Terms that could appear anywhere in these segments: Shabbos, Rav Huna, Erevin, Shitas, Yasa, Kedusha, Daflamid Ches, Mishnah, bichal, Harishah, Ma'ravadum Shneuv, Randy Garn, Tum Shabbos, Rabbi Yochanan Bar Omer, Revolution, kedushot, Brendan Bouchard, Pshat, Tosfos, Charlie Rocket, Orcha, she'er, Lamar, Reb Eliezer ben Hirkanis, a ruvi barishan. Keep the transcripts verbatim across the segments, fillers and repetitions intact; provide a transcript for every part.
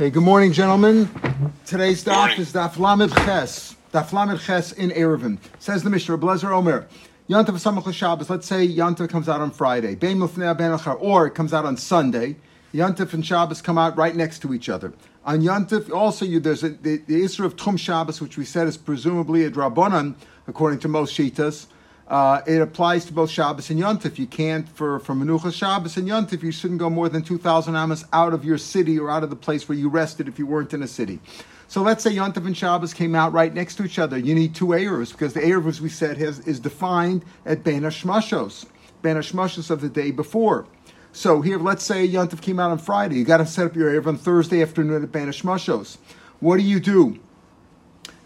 Okay, good morning, gentlemen. Today's daf is Daflamid Ches. Daflamid Ches in Erevin. Says the Mishnah, Blazer Omer. Yom Tov Shabbos. Let's say yanta comes out on Friday. Or it comes out on Sunday. Yontif and Shabbos come out right next to each other. On Yontif, also, you, there's a, the, the Isra of Tum Shabbos, which we said is presumably a drabonan, according to most Shitas. Uh, it applies to both Shabbos and Yontif. You can't, for, for Menuchah Shabbos and Yontif, you shouldn't go more than two thousand amas out of your city or out of the place where you rested if you weren't in a city. So let's say Yontif and Shabbos came out right next to each other. You need two Erevs, because the Erev, as we said, has, is defined at Bein Hashmashos, Bein Hashmashos of the day before. So here, let's say Yontif came out on Friday. You got to set up your Erev on Thursday afternoon at Bein Hashmashos. What do you do?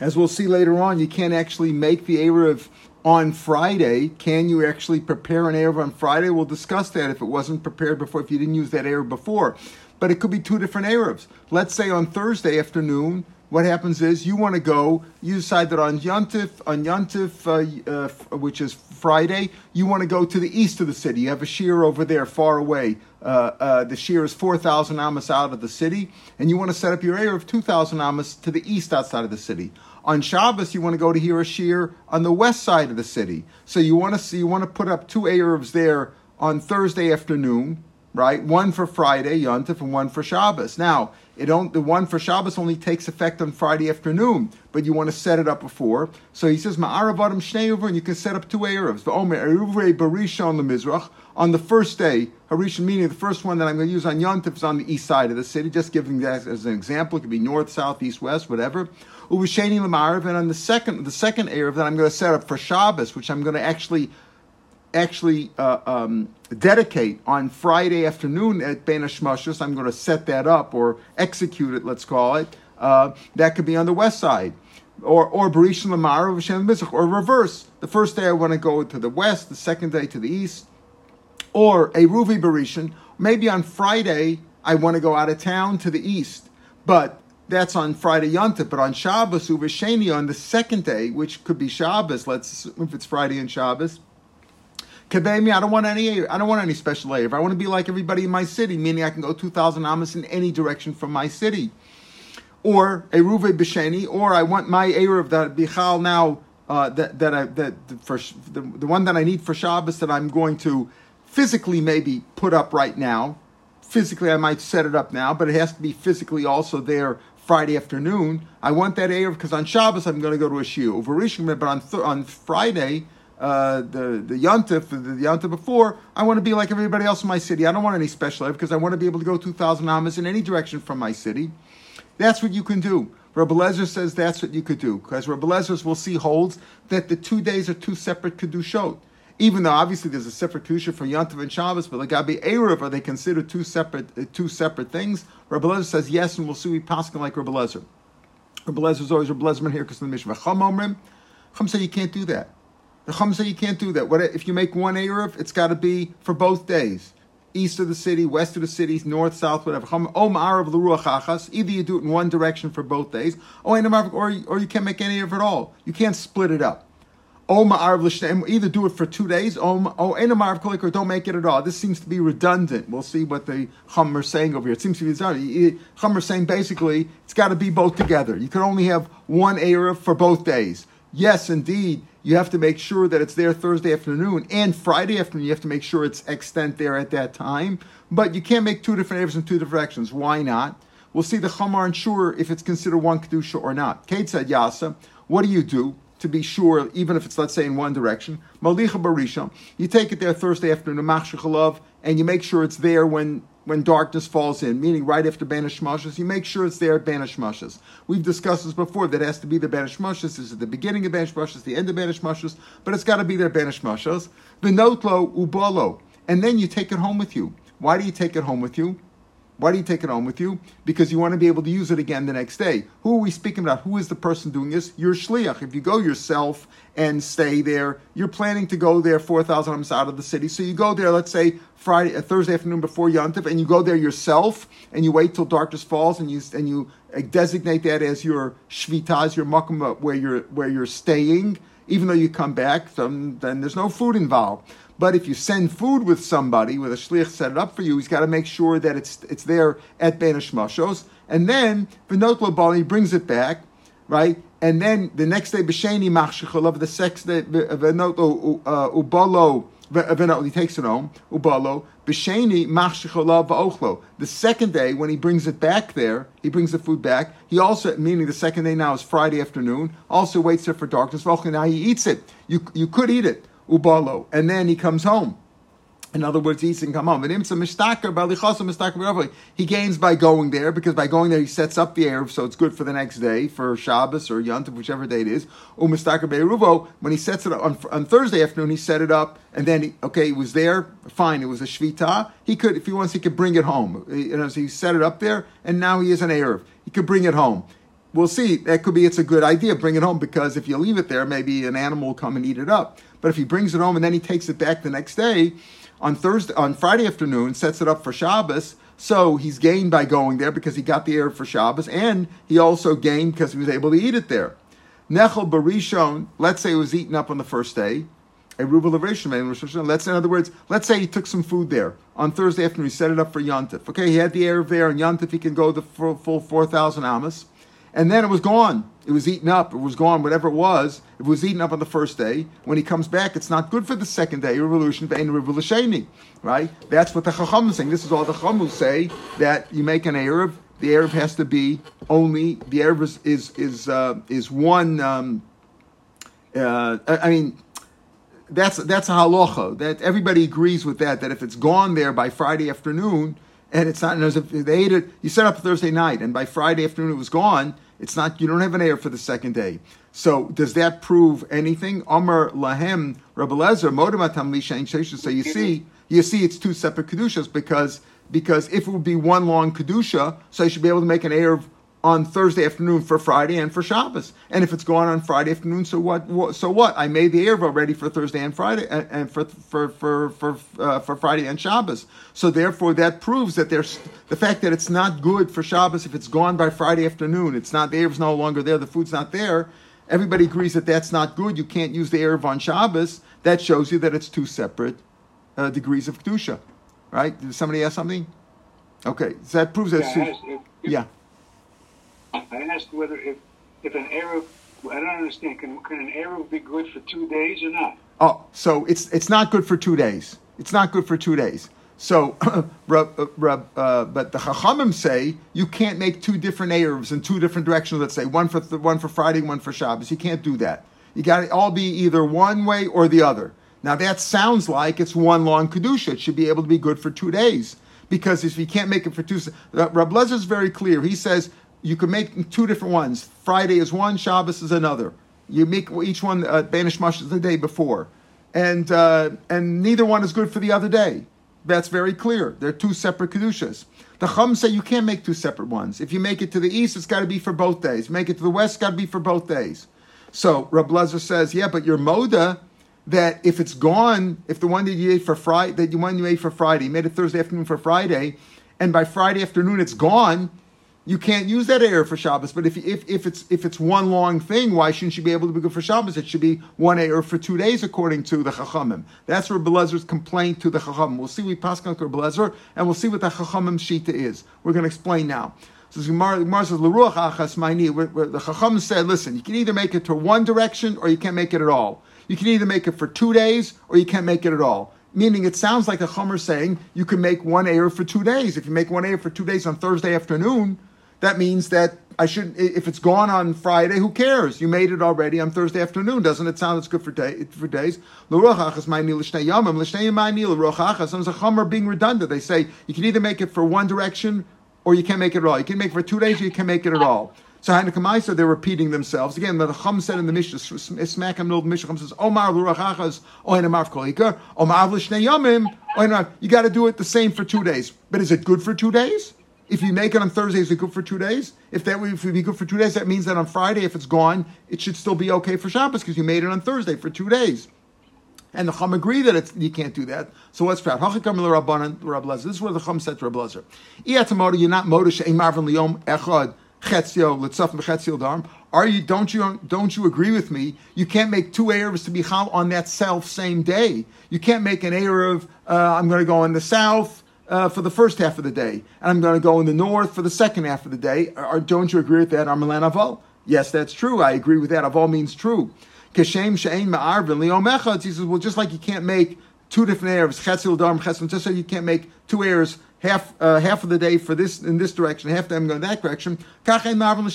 As we'll see later on, you can't actually make the Erev on Friday. Can you actually prepare an Erev on Friday? We'll discuss that if it wasn't prepared before, if you didn't use that Erev before. But it could be two different Erevs. Let's say on Thursday afternoon, what happens is you want to go, you decide that on Yontif, on Yontif, uh, uh, which is Friday, you want to go to the east of the city. You have a she'er over there far away. Uh, uh, the she'er is four thousand amos out of the city, and you want to set up your Erev of two thousand amos to the east outside of the city. On Shabbos, you want to go to Hirashir on the west side of the city. So you want to see, you want to put up two Erevs there on Thursday afternoon, right? One for Friday, Yontif, and one for Shabbos. Now, it don't, the one for Shabbos only takes effect on Friday afternoon, but you want to set it up before. So he says, Ma'ravadum Shneuv, and you can set up two Erevs. A ruvi barishan on the first day, Harishah, meaning the first one that I'm going to use on Yontif is on the east side of the city, just giving that as an example. It could be north, south, east, west, whatever. Uvashenim Lemairev, and on the second the second Erev that I'm going to set up for Shabbos, which I'm going to actually actually uh, um, dedicate on Friday afternoon at Bein Hashmashos, I'm going to set that up or execute it, let's call it. Uh, that could be on the west side. Or or barishan Lamar, or reverse. The first day I want to go to the west, the second day to the east. Or a ruvi barishan. Maybe on Friday I want to go out of town to the east, but that's on Friday Yontif. But on Shabbos Uvasheni, on the second day, which could be Shabbos, let's assume if it's Friday and Shabbos. Kabemi, I don't want any. I don't want any special Erev. I want to be like everybody in my city, meaning I can go two thousand amos in any direction from my city. Or a ruve b'sheni, or I want my Erev that bichal now uh, that that I that for the, the one that I need for Shabbos that I'm going to physically maybe put up right now. Physically, I might set it up now, but it has to be physically also there Friday afternoon. I want that Erev because on Shabbos I'm going to go to a shiur. But on th- on Friday, uh, the the Yontif, the, the Yontif before, I want to be like everybody else in my city. I don't want any special Erev because I want to be able to go two thousand amos in any direction from my city. That's what you can do. Rabbi Eliezer says that's what you could do, because Rabbi Eliezer, we'll see, holds that the two days are two separate kedushot. Even though obviously there's a separate kedusha for Yontif and Shabbos, but like Gabi Erev, are they considered two separate uh, two separate things? Rebbe Eliezer says yes, and we'll see we paskin like Rebbe Eliezer. Rebbe Eliezer is always Rebbe Eliezer here because of the Mishnah. Chum said you can't do that. The Chum said you can't do that. What if you make one Erev? It's got to be for both days, east of the city, west of the city, north, south, whatever. Either you do it in one direction for both days, or or you can't make any Erev at all. You can't split it up. Either do it for two days, or don't make it at all. This seems to be redundant. We'll see what the Chammar is saying over here. It seems to be redundant. Chammar is saying basically it's got to be both together. You can only have one Erev for both days. Yes, indeed, you have to make sure that it's there Thursday afternoon and Friday afternoon. You have to make sure it's extant there at that time. But you can't make two different Erevs in two directions. Why not? We'll see the Chammar aren't sure if it's considered one kedusha or not. Ketzad Yasa, what do you do to be sure, even if it's, let's say, in one direction? Malicha Barishah, you take it there Thursday afternoon, and you make sure it's there when, when darkness falls in, meaning right after Bein Hashmashos, you make sure it's there at Bein Hashmashos. We've discussed this before, that has to be the Bein Hashmashos. Is at the beginning of Bein Hashmashos, the end of Bein Hashmashos, but it's got to be there at Bein Hashmashos. V'notlo ubalo, and then you take it home with you. Why do you take it home with you? Why do you take it home with you? Because you want to be able to use it again the next day. Who are we speaking about? Who is the person doing this? Your shliach. If you go yourself and stay there, you're planning to go there four thousand amos out of the city. So you go there, let's say, Friday, uh, Thursday afternoon before Yontif, and you go there yourself, and you wait till darkness falls, and you and you designate that as your shvitas, your makom, where you're where you're staying. Even though you come back, then, then there's no food involved. But if you send food with somebody, with a shliach set it up for you, he's got to make sure that it's it's there at Bein Hashmashos. And then, he brings it back, right? And then the next day, b'sheni machshicholov, the next day, ubalo, he takes it home, ubalo, b'sheni machshicholov ochlo. The second day, when he brings it back there, he brings the food back, he also, meaning the second day now is Friday afternoon, also waits there for darkness, now he eats it. You, you could eat it. Ubalo, and then he comes home. In other words, he eats and comes home. He gains by going there, because by going there he sets up the Erev, so it's good for the next day, for Shabbos or Yom Tov, whichever day it is. When he sets it up on, on Thursday afternoon, he set it up, and then, he, okay, it was there, fine, it was a shvita. He could, if he wants, he could bring it home. You know, so he set it up there, and now he is an Erev. He could bring it home. We'll see, that could be, it's a good idea, bring it home, because if you leave it there, maybe an animal will come and eat it up. But if he brings it home and then he takes it back the next day, on Thursday, on Friday afternoon, sets it up for Shabbos, so he's gained by going there because he got the air for Shabbos, and he also gained because he was able to eat it there. Nechel barishon, let's say it was eaten up on the first day, a ruvi barishan, let's, in other words, let's say he took some food there. On Thursday afternoon, he set it up for Yantif. Okay, he had the air there, and Yantif, he can go the full, full four thousand amas. And then it was gone. It was eaten up. It was gone. Whatever it was, it was eaten up on the first day. When he comes back, it's not good for the second day. Revolution, right? That's what the Chacham is saying. This is all the Chacham will say, that you make an Erev. The Erev has to be only, the Erev is is is, uh, is one, um, uh, I mean, that's, that's a halacha. That everybody agrees with that, that if it's gone there by Friday afternoon, and it's not, and as if they ate it, you set up Thursday night, and by Friday afternoon it was gone, it's not, you don't have an air for the second day. So does that prove anything? Amar lahem, Rebbe Eliezer, modematam li she'en sheshes. So you see, you see it's two separate kedushas, because, because if it would be one long kedusha, so you should be able to make an air on Thursday afternoon for Friday and for Shabbos. And if it's gone on Friday afternoon, so what? So what? I made the Erev already for Thursday and Friday, and, and for for for for uh, for Friday and Shabbos. So therefore, that proves that there's the fact that it's not good for Shabbos if it's gone by Friday afternoon. It's not, the Erev's no longer there. The food's not there. Everybody agrees that that's not good. You can't use the Erev on Shabbos. That shows you that it's two separate uh, degrees of kedusha, right? Did somebody ask something? Okay, so that proves that. Yeah. It's two, yeah. I asked whether if, if an Erev, I don't understand, can, can an Erev be good for two days or not? Oh, so it's it's not good for two days. It's not good for two days. So, uh, but the Chachamim say you can't make two different Erevs in two different directions, let's say, one for one for Friday, one for Shabbos. You can't do that. You got to all be either one way or the other. Now that sounds like it's one long Kedusha. It should be able to be good for two days. Because if you can't make it for two, Rebbe Eliezer is very clear. He says, you can make two different ones. Friday is one, Shabbos is another. You make each one uh, Bein Hashmashos the day before, and uh, and neither one is good for the other day. That's very clear. They're two separate kedushas. The Chum say you can't make two separate ones. If you make it to the east, it's got to be for both days. Make it to the west, it's got to be for both days. So Rebbe Eliezer says, yeah, but your moda, that if it's gone, if the one that you ate for Friday, that the one you ate for Friday, you made it Thursday afternoon for Friday, and by Friday afternoon it's gone, you can't use that Erev for Shabbos. But if if if it's if it's one long thing, why shouldn't you be able to be good for Shabbos? It should be one Erev for two days, according to the Chachamim. That's Rebbe Eliezer's complaint to the Chachamim. We'll see we paskan Rebbe Eliezer, and we'll see what the Chachamim shita is. We're going to explain now. So Gemara says l'ruach achas ma'ani. The Chachamim said, listen, you can either make it to one direction or you can't make it at all. You can either make it for two days or you can't make it at all. Meaning, it sounds like the Chammar saying you can make one Erev for two days. If you make one Erev for two days on Thursday afternoon, that means that I should, if it's gone on Friday, who cares? You made it already on Thursday afternoon. Doesn't it sound it's good for, day, for days? Sometimes a Chammar being redundant. They say you can either make it for one direction or you can't make it at all. You can make it for two days or you can't make it at all. So Hanukkah so they're repeating themselves. Again, the Chum said in the Mishnah, smack him in the middle of the Mishnah, says, Omar l'ruach achas, ohenamar v'kol hikar, omar l'shnei yomim, ohenamar. You got to do it the same for two days. But is it good for two days? If you make it on Thursday, is it good for two days? If that would be good for two days, that means that on Friday, if it's gone, it should still be okay for Shabbos because you made it on Thursday for two days. And the Chum agree that it's, you can't do that. So what's that? This is where the Chum said to Rebbe Eliezer, you're not moda she'emar v'liyom echad, or Are you? Don't you? Don't you agree with me? You can't make two Erevs to be chal on that self same day. You can't make an Erev. Uh, I'm going to go in the south uh, for the first half of the day, and I'm going to go in the north for the second half of the day. Or, don't you agree with that, Armelan Avol? Yes, that's true. I agree with that. Avol means true. Keshem she'ein ma'arvin li'omechad. He says, well, just like you can't make two different Erevs, chetzil darm chetzil. Just like you can't make two Erevs. Half uh, half of the day for this in this direction, half the day I'm going in that direction. The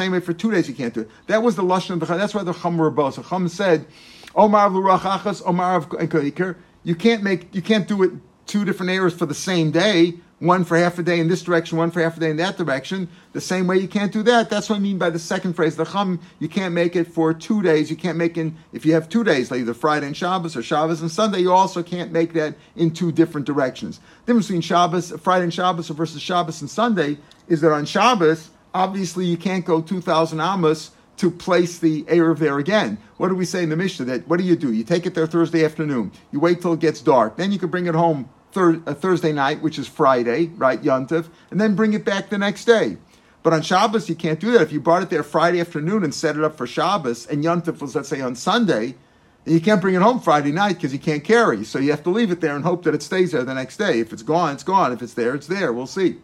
same way for two days you can't do it. That was the lashon of the Chum. That's why the Chum were both. So Chum said, Omar Lurach Achas, Omar Koiker. You can't make you can't do it two different errors for the same day. One for half a day in this direction, one for half a day in that direction. The same way you can't do that. That's what I mean by the second phrase, the Chum. You can't make it for two days. You can't make it, if you have two days, like either Friday and Shabbos or Shabbos and Sunday, you also can't make that in two different directions. The difference between Shabbos, Friday and Shabbos versus Shabbos and Sunday is that on Shabbos, obviously you can't go two thousand amos to place the Erev there again. What do we say in the Mishnah? That what do you do? You take it there Thursday afternoon. You wait till it gets dark. Then you can bring it home Thir- uh, Thursday night, which is Friday, right, Yom Tov, and then bring it back the next day. But on Shabbos, you can't do that. If you brought it there Friday afternoon and set it up for Shabbos, and Yom Tov was, let's say, on Sunday, then you can't bring it home Friday night because you can't carry. So you have to leave it there and hope that it stays there the next day. If it's gone, it's gone. If it's there, it's there. We'll see.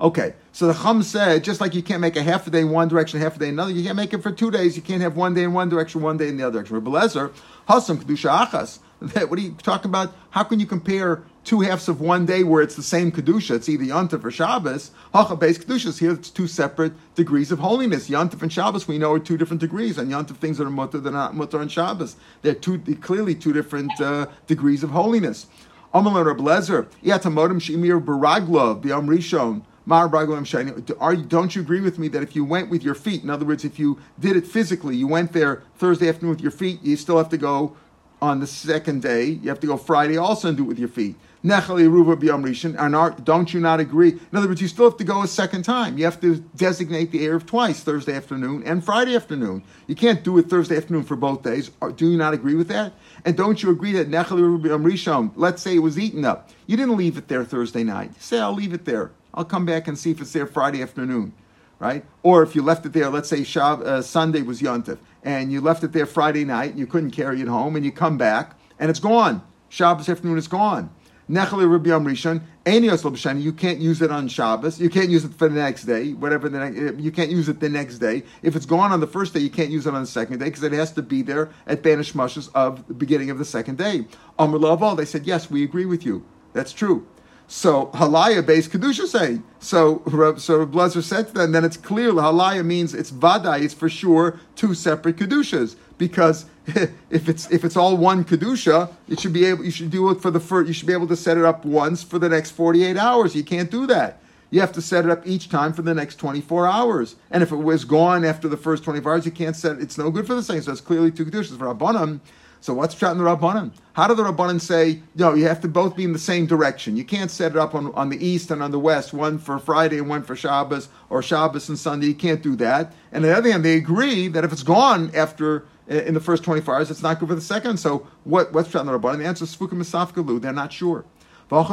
Okay, so the Chum said, just like you can't make a half a day in one direction, half a day in another, you can't make it for two days. You can't have one day in one direction, one day in the other direction. Rebbe Eliezer, Hasam Kedusha Achas. That, what are you talking about? How can you compare two halves of one day where it's the same Kedusha? It's either Yom Tov or Shabbos. Hacha Beis Kedushas. Here it's two separate degrees of holiness. Yom Tov and Shabbos we know are two different degrees. On Yom Tov things that are mutter, they're not mutter on Shabbos. They're two, clearly two different uh, degrees of holiness. Amar Rebbe Eliezer, Iatamodim Sheimir Baraglov, B'Yom Rishon. Are, don't you agree with me that if you went with your feet, in other words, if you did it physically, you went there Thursday afternoon with your feet, you still have to go on the second day, you have to go Friday also and do it with your feet. Nechali Ruva B'Yom Rishon, don't you not agree? In other words, you still have to go a second time. You have to designate the Erev twice, Thursday afternoon and Friday afternoon. You can't do it Thursday afternoon for both days. Do you not agree with that? And don't you agree that Nechali Ruva B'Yom Rishon, let's say it was eaten up. You didn't leave it there Thursday night. You say, I'll leave it there. I'll come back and see if it's there Friday afternoon, right? Or if you left it there, let's say Shab, uh, Sunday was Yom Tov, and you left it there Friday night, and you couldn't carry it home, and you come back, and it's gone. Shabbos afternoon is gone. Nechali Ruv B'Yom Rishon, Enios Lo B'Sheni, you can't use it on Shabbos. You can't use it for the next day, whatever the next, you can't use it the next day. If it's gone on the first day, you can't use it on the second day, because it has to be there at Bein Hashmashos of the beginning of the second day. Amar Lo Aval, they said, yes, we agree with you. That's true. So halaya based kedusha say. So so Rebbe Eliezer said to them. Then it's clear halaya means it's vaday. It's for sure two separate kedushas because if it's if it's all one kedusha, it should be able. You should do it for the first. You should be able to set it up once for the next forty-eight hours. You can't do that. You have to set it up each time for the next twenty-four hours. And if it was gone after the first twenty-four hours, you can't set it. It's no good for the same. So it's clearly two kedushas for Rabbanim. So what's Pshat in the Rabbanan? How do the Rabbanan say, no, you have to both be in the same direction. You can't set it up on, on the east and on the west, one for Friday and one for Shabbos, or Shabbos and Sunday. You can't do that. And on the other hand, they agree that if it's gone after in the first twenty-four hours, it's not good for the second. So what, what's Pshat in the Rabbanan? The answer is Sfuk and Misafgalu. They're not sure. They're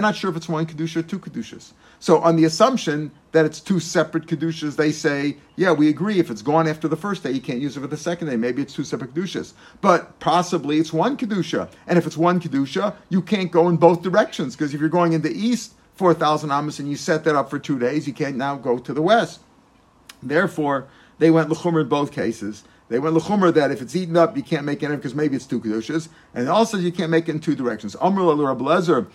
not sure if it's one Kedusha or two Kedushas. So on the assumption that it's two separate Kedushas, they say, yeah, we agree. If it's gone after the first day, you can't use it for the second day. Maybe it's two separate Kedushas. But possibly it's one Kedusha. And if it's one Kedusha, you can't go in both directions. Because if you're going in the east, four thousand amos, and you set that up for two days, you can't now go to the west. Therefore, they went l'chumr in both cases. They went l'chumra that if it's eaten up, you can't make it because maybe it's two kedushas, and also you can't make it in two directions. Amr le Rebbe Eliezer,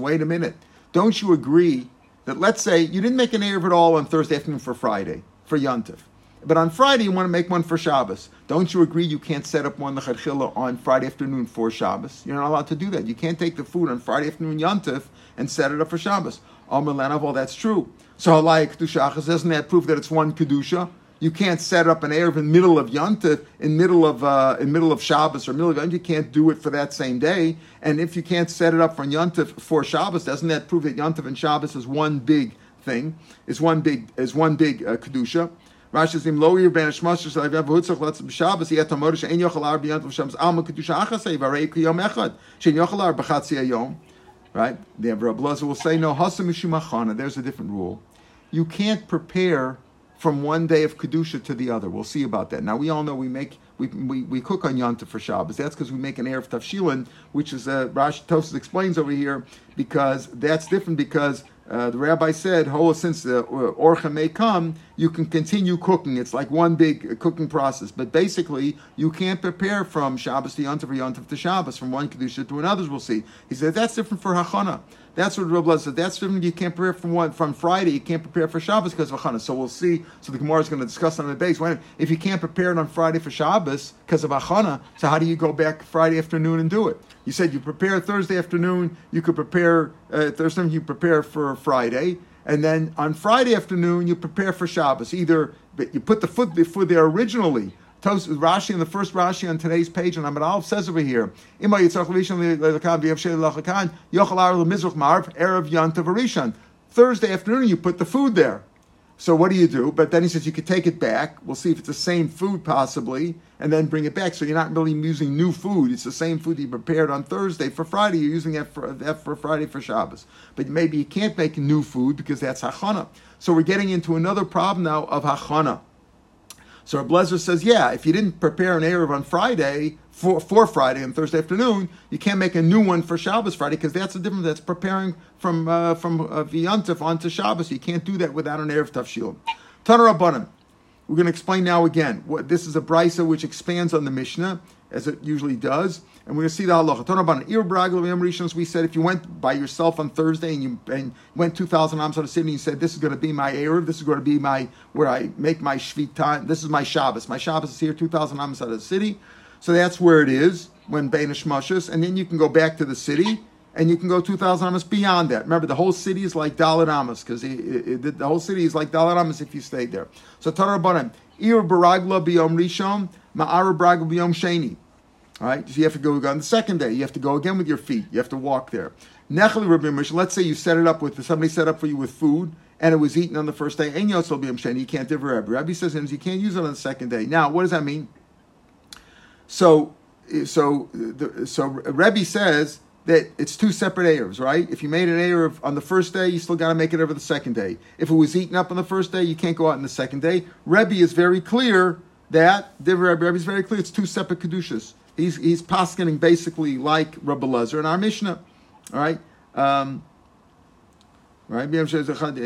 wait a minute. Don't you agree that, let's say, you didn't make an Erev at all on Thursday afternoon for Friday, for Yom Tov, but on Friday you want to make one for Shabbos. Don't you agree you can't set up one l'chadchila on Friday afternoon for Shabbos? You're not allowed to do that. You can't take the food on Friday afternoon Yom Tov and set it up for Shabbos. Amr le, that's true. So halaya kedusha achas, doesn't that prove that it's one kedusha? You can't set up an Erev in middle of Yom Tov, in middle of uh, in middle of Shabbos or middle of Yom Tov. You can't do it for that same day. And if you can't set it up for Yom Tov for Shabbos, doesn't that prove that Yom Tov and Shabbos is one big thing? Is one big is one big uh, kedusha? Rashi says, "Im lo yir ben hashmashos le'aviv v'hutzach le'tzim Shabbos yet amor she'en yochel ar b'yom tov Shabbos alma kedusha achas evarei k'yom echad she'en yochel ar b'chatzi hayom." right? The Rebbe Eliezer will say, no, Hasa Mishum Hachana, there's a different rule. You can't prepare from one day of Kedusha to the other. We'll see about that. Now, we all know we make we we, we cook on Yanta for Shabbos. That's because we make an Erev Tavshilin, which is, uh, Rashi Tosfos explains over here, because that's different because uh, the rabbi said, oh, since the Orcha may come, you can continue cooking. It's like one big cooking process. But basically, you can't prepare from Shabbos to Yanta for Yanta to Shabbos, from one Kedusha to another, we'll see. He said, that's different for Hachana. That's what Rebbe Eliezer said. That's when you can't prepare from one, from Friday. You can't prepare for Shabbos because of Hachana. So we'll see. So the Gemara is going to discuss on the base. When, if you can't prepare it on Friday for Shabbos because of Hachana, so how do you go back Friday afternoon and do it? You said you prepare Thursday afternoon. You could prepare uh, Thursday. You prepare for Friday, and then on Friday afternoon you prepare for Shabbos. Either you put the foot before there originally. Rashi in the first Rashi on today's page, and Amud Aleph says over here, Thursday afternoon you put the food there. So what do you do? But then he says you could take it back. We'll see if it's the same food possibly, and then bring it back. So you're not really using new food. It's the same food that you prepared on Thursday for Friday. You're using that for, that for Friday for Shabbos. But maybe you can't make new food because that's Hachana. So we're getting into another problem now of Hachana. So Rebbe Eliezer says, yeah, if you didn't prepare an Erev on Friday, for, for Friday and Thursday afternoon, you can't make a new one for Shabbos Friday because that's the difference. That's preparing from uh, from uh, Yom Tov onto Shabbos. You can't do that without an Erev Tavshilin. Tanur Rabbanan. We're going to explain now again. What, this is a brisa which expands on the Mishnah, as it usually does. And we're going to see the halacha. Tanur Rabbanan. We said if you went by yourself on Thursday and you and went two thousand amos out of Sydney and you said, this is going to be my Erev, this is going to be my, where I make my Shvita, this is my Shabbos. My Shabbos is here, two thousand amos out of the city. So that's where it is, when Bein Hashmashos. And then you can go back to the city and you can go two thousand amos beyond that. Remember, the whole city is like Dalet Amos, because the whole city is like Dalet Amos if you stayed there. So, Tanur Rabbanan, Ir Baragla B'yom Rishon, Ma'ar Baragla B'yom Sheni. All right, so you have to go on the second day. You have to go again with your feet. You have to walk there. Nechli Rabbi Mishal, let's say you set it up with, somebody set up for you with food, and it was eaten on the first day. En Yotzol B'yom Sheni, you can't do Rabbi. Rabbi says to him, you can't use it on the second day. Now, what does that mean? So, so, so Rebbe says that it's two separate Erevs, right? If you made an Erev on the first day, you still got to make it over the second day. If it was eaten up on the first day, you can't go out on the second day. Rebbe is very clear that, Rebbe is very clear, it's two separate Kedushas. He's, he's poskening basically like Rebbe Eliezer in our Mishnah, all right? Um, right? There's no suffix.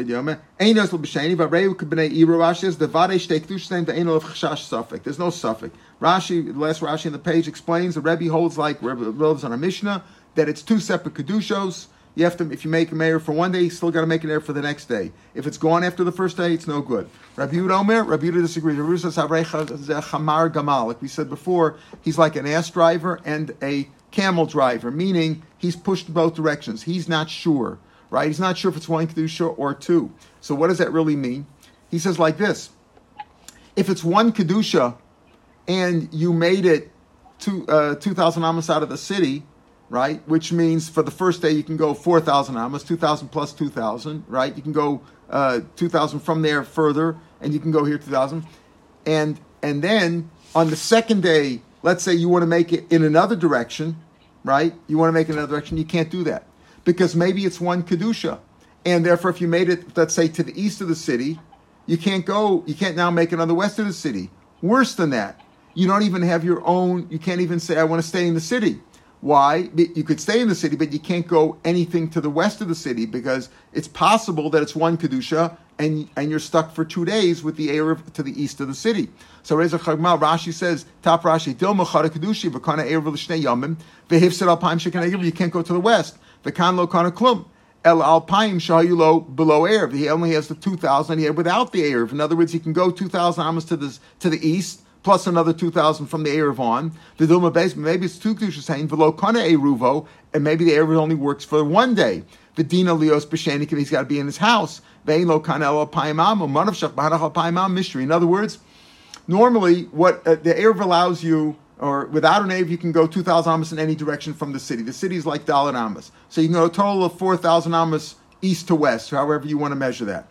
Rashi, the last Rashi on the page explains, the Rebbe holds like Rebbe Eliezer on our Mishnah, that it's two separate kedushos. You have to, if you make an Erev for one day, you still got to make an Erev for the next day. If it's gone after the first day, it's no good. Rabbi Omer, Rabbi Yehuda disagrees. Rabbi Yehuda says, Chammar Gamal, like we said before, he's like an ass driver and a camel driver, meaning he's pushed in both directions. He's not sure, right? He's not sure if it's one kedusha or two. So what does that really mean? He says like this: if it's one kedusha and you made it two uh, two thousand amos out of the city, right, which means for the first day you can go four thousand amos, two thousand plus two thousand, right? You can go uh, two thousand from there further, and you can go here two thousand. And and then on the second day, let's say you want to make it in another direction, right? You want to make it in another direction, you can't do that. Because maybe it's one kedusha. And therefore, if you made it, let's say, to the east of the city, you can't go, you can't now make it on the west of the city. Worse than that, you don't even have your own, you can't even say, I want to stay in the city. Why? You could stay in the city, but you can't go anything to the west of the city because it's possible that it's one kedusha and and you're stuck for two days with the Erev to the east of the city. So Reza Chagmal, Rashi says, Top Rashi, Dilma Chara Kedushi, Vakana Erev L'shnei Yomim, Vehifset Alpayim Shekan Erev, you can't go to the west. Vakan Lo Kana Klum, El Alpayim Shahayulo below Erev. He only has the two thousand he had without the Erev. In other words, he can go two thousand amos to the, to the east, plus another two thousand from the Erev on. The Dilma base, maybe it's two Kedushas saying, V'lo kana Eruvo, and maybe the Erev only works for one day. V'dina lios b'shenik, he's got to be in his house. V'ein lo kana el ha'payimam, u'manav shach b'hanach ha'payimam mishri. In other words, normally what uh, the Erev allows you, or without an Erev, you can go two thousand amos in any direction from the city. The city is like Dalet Amos. So you can go a total of four thousand amos east to west, however you want to measure that.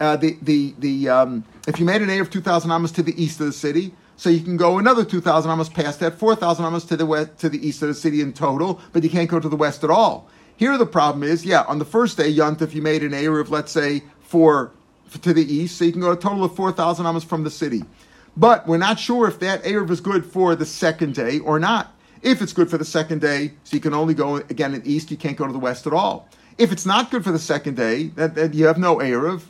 Uh, the the the um, if you made an Erev two thousand amos to the east of the city, so you can go another two thousand amos past that, four thousand amos to the west, to the east of the city in total, but you can't go to the west at all. Here the problem is, yeah, on the first day, Yanta, if you made an Erev, let's say, for, for to the east, so you can go a total of four thousand amas from the city. But we're not sure if that Erev is good for the second day or not. If it's good for the second day, so you can only go, again, in east, you can't go to the west at all. If it's not good for the second day, that, that you have no Erev,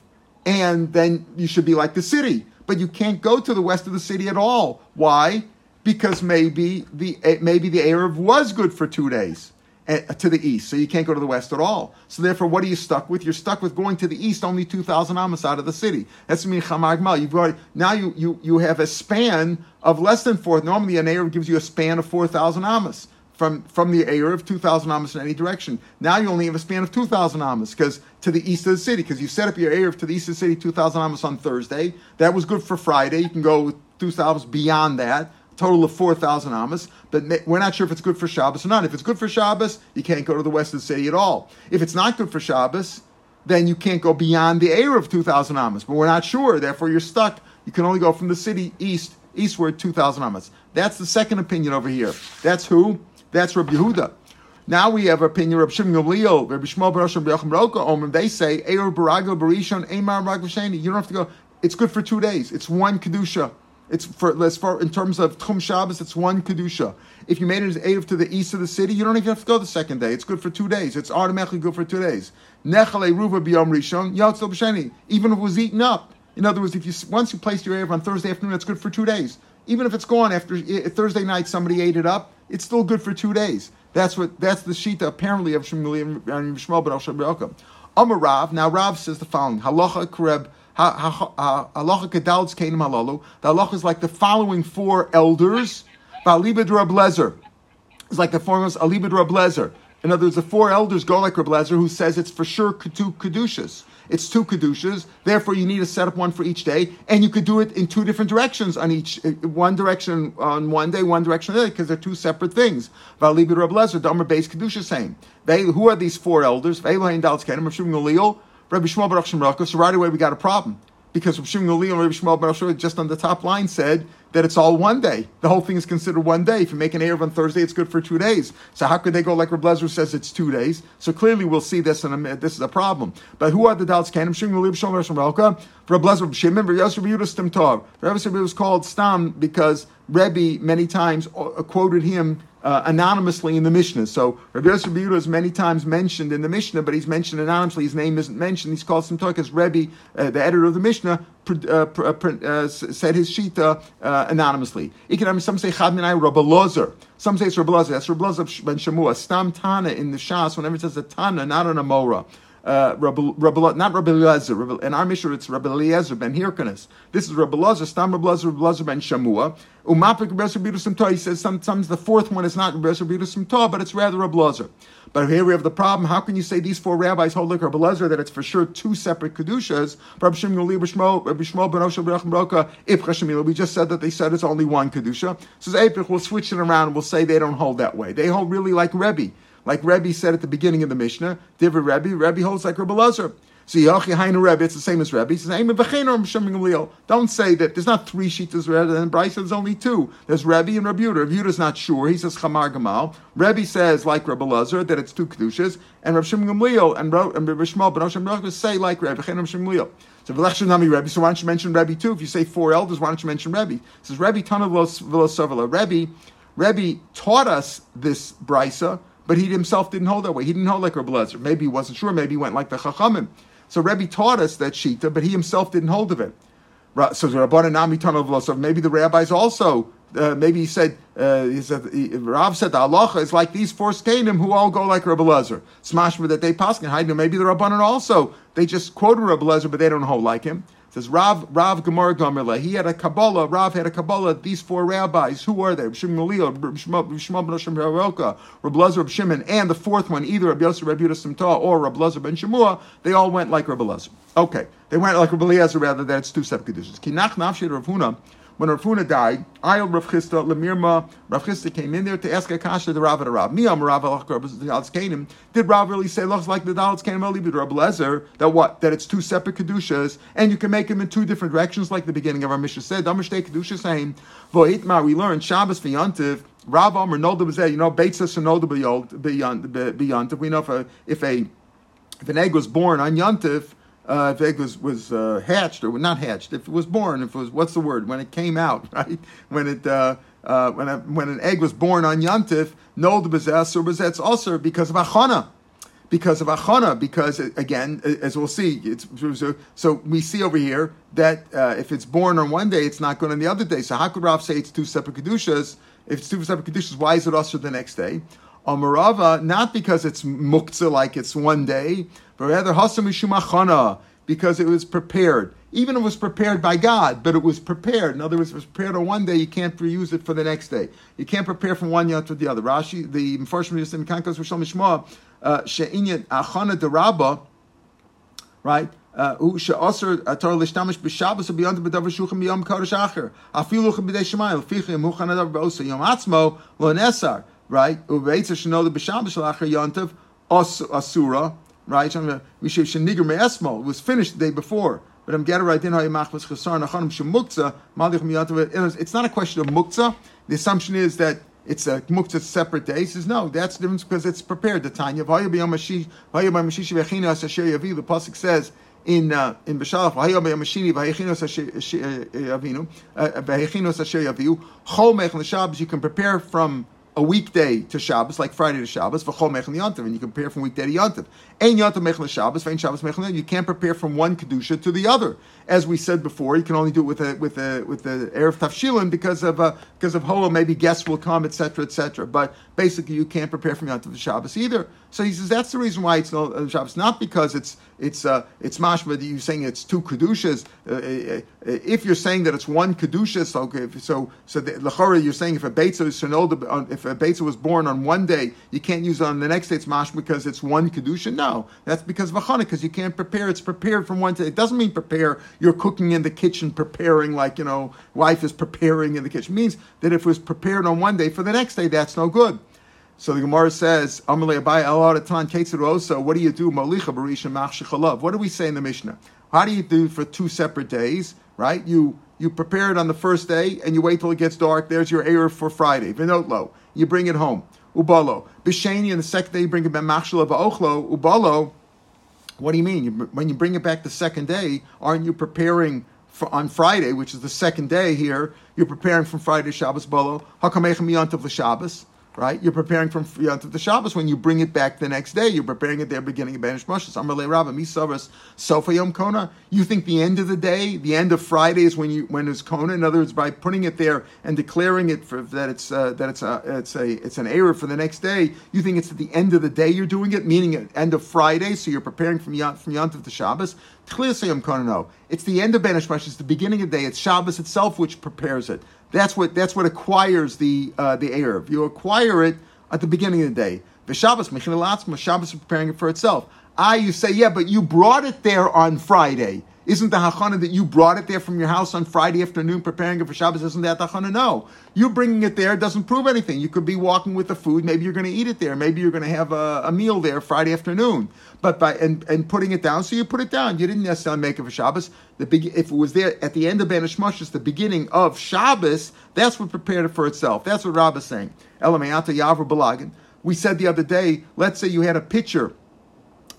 and then you should be like the city. But you can't go to the west of the city at all. Why? Because maybe the maybe the Erev was good for two days to the east, so you can't go to the west at all. So therefore, what are you stuck with? You're stuck with going to the east only two thousand amos out of the city. That's mean Chammar. You've already, now you, you, you have a span of less than four. Normally, an Erev gives you a span of four thousand amos. From from the Erev, two thousand amos in any direction. Now you only have a span of two thousand amos because to the east of the city, because you set up your Erev to the east of the city, two thousand amos on Thursday. That was good for Friday. You can go two amos beyond that, a total of four thousand amos. But we're not sure if it's good for Shabbos or not. If it's good for Shabbos, you can't go to the west of the city at all. If it's not good for Shabbos, then you can't go beyond the Erev two thousand amos. But we're not sure. Therefore, you're stuck. You can only go from the city east eastward two thousand amos. That's the second opinion over here. That's who? That's Rabbi Yehuda. Now we have opinion Rabbi Shimon Gamliel, Rabbi Shmuel Bar Yochai, Rabbi Yochanan Bar Omer. They say Erev Baraga Barishan Amar Magvashani. You don't have to go. It's good for two days. It's one kedusha. It's for as far in terms of Tum Shabbos. It's one kedusha. If you made it as Erev to the east of the city, you don't even have to go the second day. It's good for two days. It's automatically good for two days. Nechale Ruva Biyom Rishon Yotzel B'Sheni. Even if it was eaten up. In other words, if you once you placed your Erev on Thursday afternoon, it's good for two days. Even if it's gone after Thursday night, somebody ate it up. It's still good for two days. That's what that's the shita apparently of Shmuel and Shmuel Bar Yochai. Amar Rav. Now Rav says the following: Halacha Kareb Halacha Kedalz Kainim Halalu. The halacha is like the following four elders. Alibad Reb Eliezer. It's like the foremost Alibad Reb Eliezer. In other words, the four elders go like Reb Eliezer, who says it's for sure two kedushas. It's two kedushas. Therefore, you need to set up one for each day, and you could do it in two different directions on each, one direction on one day, one direction on the other, because they're two separate things. V'alibid Reb Eliezer, D'amar Beis kedusha same. They who are these four elders? V'elohein Daltz Kedem, Reb Shimon Gamliel, Rabbi Shmuel Bar Yochai. So right away we got a problem because Reb Shimon Gamliel and Rabbi Shmuel Bar Yochai just on the top line said that it's all one day. The whole thing is considered one day. If you make an Erev on Thursday, it's good for two days. So how could they go like Reb Eliezer says it's two days? So clearly we'll see this, and this is a problem. But who are the Daltz Kanim? Reb Eliezer Shimon, Reb Yosef Yehuda Stam Tov. Reb Yosef Yehuda was called Stam because Rebbe many times quoted him uh, anonymously in the Mishnah. So Reb Yosef Yehuda is many times mentioned in the Mishnah, but he's mentioned anonymously. His name isn't mentioned. He's called Stam Tov because Rebbe, uh, the editor of the Mishnah, Uh, uh, said his shita uh, anonymously. Some say Chad Minai Reb Eliezer. Some say it's Reb Eliezer. That's Reb Eliezer ben Shemua. Stam Tana in the Shas. Whenever it says a Tana, not an Amora. Uh, not Reb Eliezer. In our Mishnah, it's Reb Eliezer ben Hirkanis. This is Reb Eliezer. Stam Reb Eliezer. Reb Eliezer ben Shemua. Umapik Reb Eliezer B'Yudus Simtah. He says sometimes the fourth one is not Reb Eliezer B'Yudus Simtah, but it's rather Reb Eliezer. But here we have the problem. How can you say these four rabbis hold like Reb Eliezer that it's for sure two separate kedushas? We just said that they said it's only one kedusha. So Eipich, we'll switch it around and we'll say they don't hold that way. They hold really like Rebbe. Like Rebbe said at the beginning of the Mishnah, Divrei Rebbe, Rebbe holds like Reb Eliezer. So Yochi Hainu Rebbe, it's the same as Rebbe. He says, don't say that there's not three shitas rather than Brisa, there's only two. There's Rebbe and Rebbe Yehuda. Rebbe Yehuda's not sure. He says Chamar Gamal. Rebbe says like Reb Eliezer that it's two kedushas, and Reb Shimon Gamliel and Reb Shmuel Bar Yochai say like Rebbe. So Rebbe. So why don't you mention Rebbe too? If you say four elders, why don't you mention Rebbe? It says Rebbe Tana V'Lo Rebbe taught us this Brisa, but he himself didn't hold that way. He didn't hold like Reb Eliezer. Maybe he wasn't sure. Maybe he went like the Chachamim. So Rebbe taught us that shita, but he himself didn't hold of it. So maybe the rabbis also, uh, maybe he said, uh, he said he, Rav said the halacha is like these four skanim who all go like Reb Eliezer. Smashma that they paskin. Maybe the Rabbanan also, they just quoted Reb Eliezer, but they don't hold like him. It says Rav Rav Gemara Gomerla. He had a Kabbalah. Rav had a Kabbalah. These four rabbis. Who are they? Reb Shimon Gamliel, Reb Shmuel ben Shemurah, Reb Eliezer, Reb Shimon, and the fourth one, either Reb Yosef, Reb Yehuda Simtah, or Reb Eliezer ben Shemua. They all went like Reb Eliezer. Okay, they went like Reb Eliezer rather than it's two separate conditions. Kinach nafshid Rav Huna. When Rav Huna died, Ayil Rav Chista Lemirma. Rav Chista came in there to ask a kasha to Rav and Rav. Miyam Rav Alachar Daltz Kanim. Did Rav really say looks like the Daltz Kanim Ali Bid Reb Eliezer? That what? That it's two separate kedushas, and you can make them in two different directions, like the beginning of our Mishnah said. Damashte kedusha same. Voitma. We learned Shabbos v'yantiv. Rav Omer Nolda was there. You know, Beitzas and Nolda beyond. We know if a, if a if an egg was born on Yontif, uh, if egg was was uh, hatched or not hatched, if it was born, if it was what's the word when it came out, right? When it uh, uh, when a, when an egg was born on Yontif, Nolda bezes or bezes also because of Hachana. Because of Hachana, because again, as we'll see, it's so we see over here that uh, if it's born on one day, it's not good on the other day. So how could Rav say it's two separate kedushas? If it's two separate kedushas, why is it also the next day? On Marava, not because it's muktzah, like it's one day, but rather Hasam Mishum Hachana, because it was prepared. Even it was prepared by God, but it was prepared. In other words, it was prepared on one day, you can't reuse it for the next day. You can't prepare from one yom to the other. Rashi, the Mefarshim Yisrael Kankos Rishon Mishma, She'inyat Achana Derabba, right? Who she'aser atar l'shtamish b'Shabbos b'yanta b'davar shuchem b'yom kodesh acher afiluchem b'day shemayim l'fichim muchanadav b'osa yom atzmo lo nesar, right? Uveitzer shenoda b'Shabbos l'acher yantav asura, right? Mishiv shenigar me'esmo, it was finished the day before. But I'm gathered right in how yimach was chesar nachanim shemuktzah malichem yantav. It's not a question of muktzah. The assumption is that it's a muktzah separate day. He says, no, that's the difference because it's prepared. The Tanya, the pasuk says in uh, in Beshalach, v'hayom b'yamashini v'hayechinos asher yaviu, chomech l'shabbos. You can prepare from a weekday to Shabbos, like Friday to Shabbos, v'chomech l'yantav, and you can prepare from weekday to yantav. Ein yantav mech l'shabbos, v'ein Shabbos mech l'yantav. You can't prepare from one kedusha to the other. As we said before, you can only do it with a with a with the Erev Tavshilin because of uh, because of Holo, maybe guests will come, et cetera, et cetera. But basically, you can't prepare from yantav to Shabbos either. So he says that's the reason why it's no uh, Shabbos, not because it's it's uh, it's mashma that you're saying it's two kedushas. Uh, if you're saying that it's one kedusha, so okay, so so the lachora you're saying if a beitza is shenolda, if a beitza was born on one day, you can't use it on the next day. It's mashma because it's one kedusha. No, that's because of Hachana, because you can't prepare. It's prepared from one day. It doesn't mean prepare. You're cooking in the kitchen, preparing like you know, wife is preparing in the kitchen. It means that if it was prepared on one day for the next day, that's no good. So the Gemara says, what do you do? What do we say in the Mishnah? How do you do for two separate days, right? You you prepare it on the first day, and you wait till it gets dark. There's your Erev for Friday. Vinotlo. You bring it home. Ubalo. Bisheni, on the second day, you bring it back. Ubalo. What do you mean? You, when you bring it back the second day, aren't you preparing for, on Friday, which is the second day here, you're preparing from Friday to Shabbos. Bolo. Hakamechem yantav l'Shabbos. Right, you're preparing from Yom Tov to Shabbos. When you bring it back the next day, you're preparing it there, beginning of Bein Hashmashos. Amar le Rabba, mi savras sofa yom kona. You think the end of the day, the end of Friday, is when you when is kona. In other words, by putting it there and declaring it for, that it's uh, that it's a it's a it's an error for the next day. You think it's at the end of the day you're doing it, meaning at end of Friday. So you're preparing from Yom from Yom Tov to Shabbos. Tchilas yom kona, no, it's the end of Bein Hashmashos. It's the beginning of the day. It's Shabbos itself which prepares it. That's what that's what acquires the uh, the Erev. You acquire it at the beginning of the day. The Shabbos, Mechin Latzma, Shabbos is preparing it for itself. Ah, you say, yeah, but you brought it there on Friday. Isn't the Hachana that you brought it there from your house on Friday afternoon, preparing it for Shabbos? Isn't that the Hachana? No. You bringing it there doesn't prove anything. You could be walking with the food. Maybe you're going to eat it there. Maybe you're going to have a, a meal there Friday afternoon. But by and, and putting it down, so you put it down. You didn't necessarily make it for Shabbos. The big, if it was there at the end of Bein Hashmashos, the beginning of Shabbos, that's what prepared it for itself. That's what Rabbah is saying. Elamayata Yavra Balagin. We said the other day, let's say you had a pitcher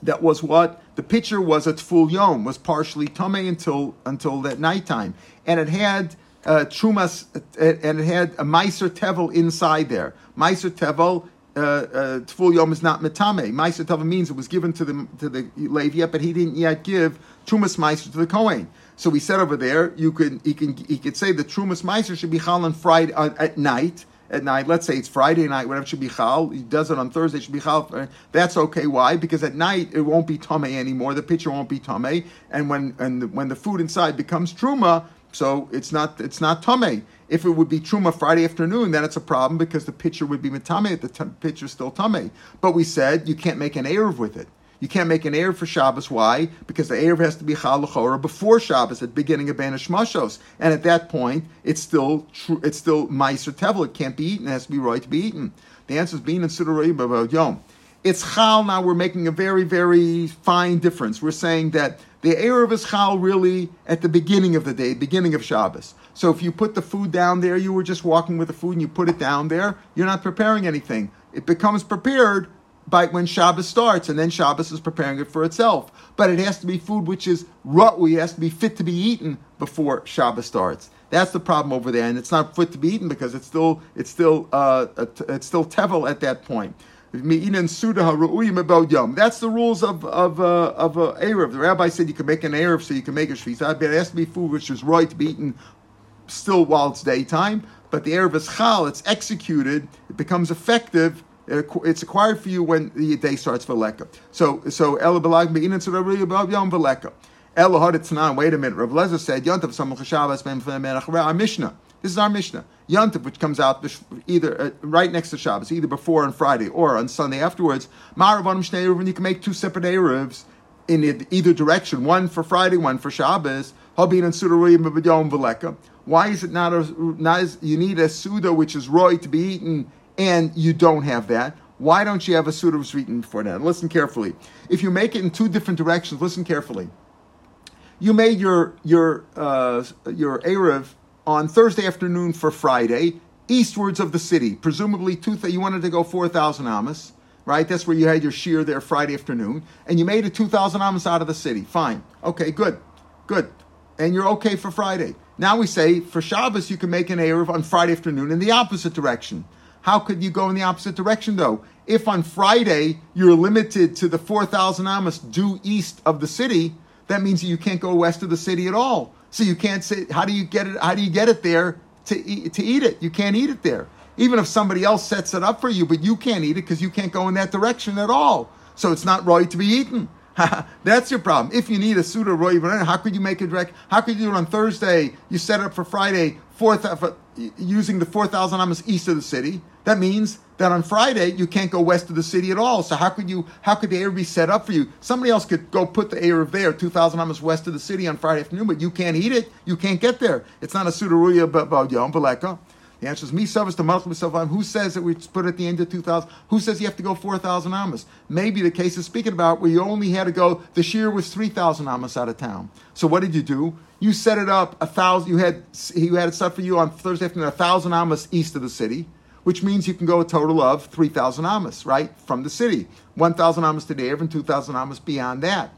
that was what? The pitcher was a tful yom, was partially tamei until until that nighttime, and it had uh, trumas, uh, and it had a meiser tevel inside there. Meiser tevel uh, uh, tful yom is not metame. Meiser tevel means it was given to the to the Levi yet, but he didn't yet give trumas meiser to the Kohen. So we said over there, you could you can you could say the trumas meiser should be chal on Friday uh, at night. At night, let's say it's Friday night, whatever, it should be chal. He does it on Thursday, it should be chal. That's okay. Why? Because at night it won't be tamei anymore. The pitcher won't be tamei, and when and the, when the food inside becomes truma, so it's not it's not tamei. If it would be truma Friday afternoon, then it's a problem because the pitcher would be mitamei. The t- pitcher is still tamei. But we said you can't make an erev with it. You can't make an Erev for Shabbos. Why? Because the Erev has to be Chal L'chora before Shabbos, at the beginning of Bein Hashmashos. And at that point, it's still tr- it's still Meiser Tevel. It can't be eaten. It has to be right to be eaten. The answer is being in Sidorim B'Yom. It's Chal now. We're making a very, very fine difference. We're saying that The Erev is chal really at the beginning of the day, beginning of Shabbos. So if you put the food down there, you were just walking with the food and you put it down there, you're not preparing anything. It becomes prepared by when Shabbos starts, and then Shabbos is preparing it for itself. But it has to be food which is rutwi, it has to be fit to be eaten before Shabbos starts. That's the problem over there, and it's not fit to be eaten because it's still it's still uh, it's still tevel at that point. That's the rules of of uh, of uh, Erev. The rabbi said you can make an Erev, so you can make a shvisa, but it has to be food which is right to be eaten still while it's daytime. But the Erev is chal; it's executed, it becomes effective. It's acquired for you when the day starts v'leka. So so elabalag be'inan to Rabbi Yom v'leka. Elahad etznan. Wait a minute. Rabbi Eliezer said yantav samuch Shabbos ben flemenachra. Our Mishnah. This is our Mishnah. Yantav, which comes out either uh, right next to Shabbos, either before on Friday or on Sunday afterwards. Ma'ravadum Shneuv, and you can make two separate Erevs in either direction. One for Friday, one for Shabbos. Habinan sudaruyim b'yom v'leka. Why is it not a not as, you need a suda which is roy to be eaten? And you don't have that. Why don't you have a suda which is eaten before that? Listen carefully. If you make it in two different directions, listen carefully. You made your your uh, your Erev on Thursday afternoon for Friday, eastwards of the city. Presumably, two th- you wanted to go four thousand amos, right? That's where you had your she'er there Friday afternoon, and you made it two thousand amos out of the city. Fine, okay, good, good, and you're okay for Friday. Now we say for Shabbos you can make an Erev on Friday afternoon in the opposite direction. How could you go in the opposite direction, though? If on Friday you're limited to the four thousand amos due east of the city, that means you can't go west of the city at all. So you can't say, how do you get it? How do you get it there to eat, to eat it? You can't eat it there. Even if somebody else sets it up for you, but you can't eat it because you can't go in that direction at all. So it's not right to be eaten. That's your problem. If you need a suda roy, how could you make it direct? How could you do it on Thursday? You set it up for Friday, four th- using the four thousand amos east of the city. That means that on Friday you can't go west of the city at all. So how could you? How could the Erev be set up for you? Somebody else could go put the Erev there, two thousand amos west of the city on Friday afternoon, but you can't eat it. You can't get there. It's not a suda roy, but yom v'leka. The answer is, Misavas to Malchim Misavim. Who says that we put it at the end of two thousand? Who says you have to go four thousand amos? Maybe the case is speaking about where you only had to go, the shear was three thousand amos out of town. So what did you do? You set it up, a thousand. You had you had it set for you on Thursday afternoon, one thousand amos east of the city, which means you can go a total of three thousand amos, right, from the city. one thousand amos to the Erev and two thousand amos beyond that.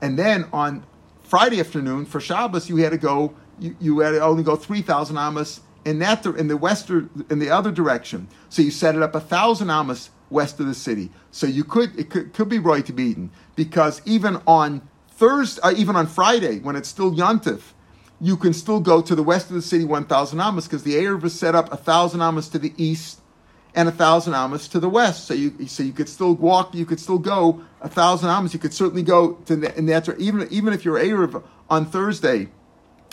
And then on Friday afternoon, for Shabbos, you had to go, you, you had to only go three thousand amos In that, in the western, in the other direction, so you set it up a thousand amos west of the city. So you could, it could, could be right to be eaten because even on Thursday, uh, even on Friday, when it's still yontif, you can still go to the west of the city one thousand amos because the Erev was set up a thousand amos to the east and a thousand amos to the west. So you, so you could still walk, you could still go a thousand amos. You could certainly go to the, in that even even if your Erev on Thursday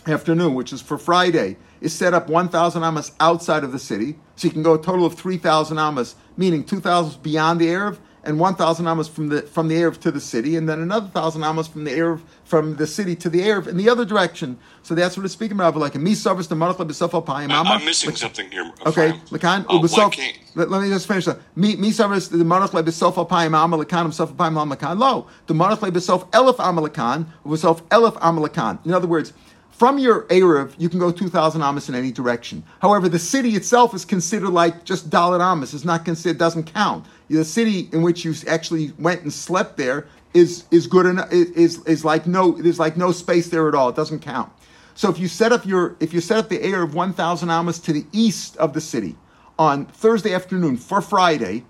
afternoon, which is for Friday, is set up one thousand amos outside of the city. So you can go a total of three thousand amos, meaning two thousand beyond the Erev and one thousand amos from the from the Erev to the city, and then another one thousand amos from the Erev from the city to the Erev in the other direction. So that's what it's speaking about. Like a misavus the marakla b'safal payim ama. I'm missing something here. Okay, lekan u'b'saf. Let me just finish that. Misavus the marakla b'safal payim ama lekan b'safal payim ama lekan lo the marakla b'saf elef ama lekan b'saf elef ama lekan. In other words, from your Erev, you can go two thousand amos in any direction. However, the city itself is considered like just dalet amos. It's not considered, doesn't count. The city in which you actually went and slept there is is good enough. Is is like no, there's like no space there at all. It doesn't count. So if you set up your if you set up the Erev one thousand amos to the east of the city on Thursday afternoon for Friday,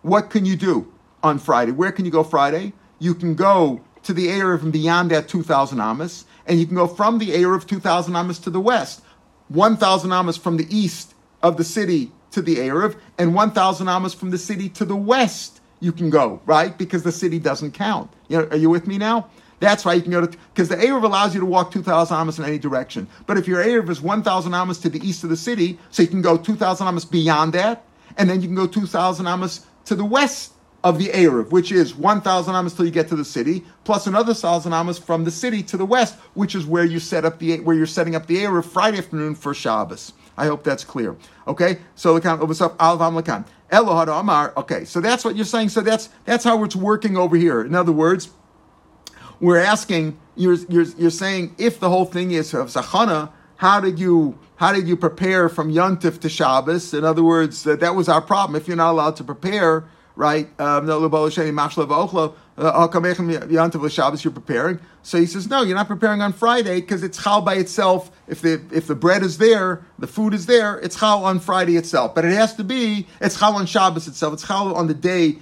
what can you do on Friday? Where can you go Friday? You can go to the Erev and beyond that two thousand amos. And you can go from the Erev two thousand amos to the west, one thousand amos from the east of the city to the Erev, and one thousand amos from the city to the west you can go, right? Because the city doesn't count. You know, are you with me now? That's why you can go to, because the Erev allows you to walk two thousand amos in any direction. But if your Erev is one thousand amos to the east of the city, so you can go two thousand amos beyond that, and then you can go two thousand amos to the west of the Erev, which is one thousand amos till you get to the city, plus another one thousand amos from the city to the west, which is where you set up the where you're setting up the Erev Friday afternoon for Shabbos. I hope that's clear. Okay, so the count opens up Alvam Lakan Elohad Amar. Okay, so that's what you're saying. So that's that's how it's working over here. In other words, we're asking, you're you're you're saying if the whole thing is of Hachana, how did you how did you prepare from Yom Tov to Shabbos? In other words, that, that was our problem. If you're not allowed to prepare, right? Um, you're preparing. So he says, no, you're not preparing on Friday because it's chal by itself. If the if the bread is there, the food is there, it's chal on Friday itself. But it has to be, it's chal on Shabbos itself. It's chal on the day,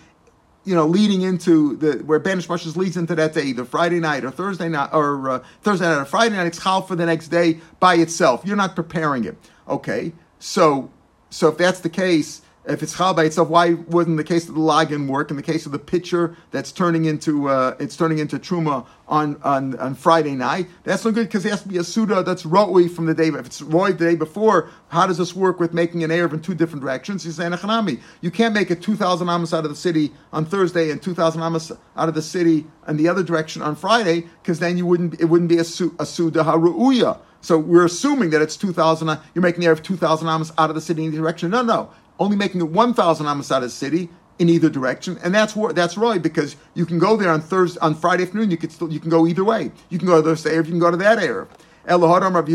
you know, leading into the where Bein Hashmashos leads into that day, either Friday night or Thursday night, or uh, Thursday night or Friday night. It's chal for the next day by itself. You're not preparing it. Okay, so so if that's the case, if it's chal by itself, why wouldn't the case of the lagan work? In the case of the pitcher that's turning into uh, it's turning into truma on, on, on Friday night, that's no good because it has to be a suda that's roi from the day. If it's roi the day before, how does this work with making an erev in two different directions? He's saying achanami. You can't make it two thousand amos out of the city on Thursday and two thousand amos out of the city in the other direction on Friday, because then you wouldn't it wouldn't be a, su- a suda haruuya. So we're assuming that it's two thousand. You're making the erev two thousand amos out of the city in the direction. No, no. Only making it one thousand amos out of the city in either direction, and that's where, that's right, because you can go there on Thursday, on Friday afternoon. You can still you can go either way. You can go to this Erev, you can go to that Erev. Elohadam Rabbi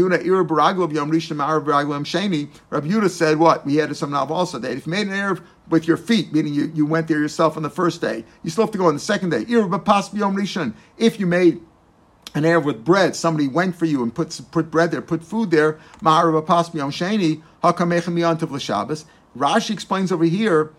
Yehuda said what? We had some novel also that if you made an Erev with your feet, meaning you, you went there yourself on the first day, you still have to go on the second day. If you made an Erev with bread, somebody went for you and put put bread there, put food there. Rashi explains over here,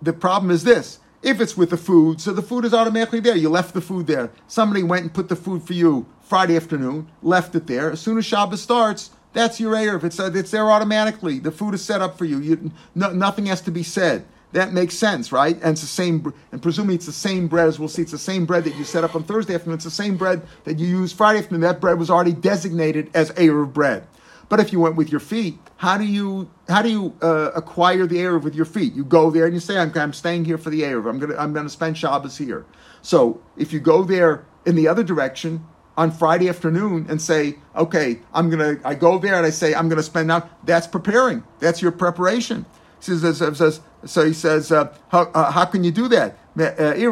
the problem is this. If it's with the food, so the food is automatically there. You left the food there. Somebody went and put the food for you Friday afternoon, left it there. As soon as Shabbos starts, that's your Erev. It's, uh, it's there automatically. The food is set up for you. you no, nothing has to be said. That makes sense, right? And it's the same, and presumably it's the same bread, as we'll see. It's the same bread that you set up on Thursday afternoon. It's the same bread that you use Friday afternoon. That bread was already designated as Erev bread. But if you went with your feet, how do you how do you uh, acquire the Erev with your feet? You go there and you say, I'm, I'm staying here for the Erev. I'm gonna I'm gonna spend Shabbos here. So if you go there in the other direction on Friday afternoon and say, okay, I'm gonna I go there and I say I'm gonna spend now. That's preparing. That's your preparation. He says, so he says, uh, how uh, how can you do that? But in the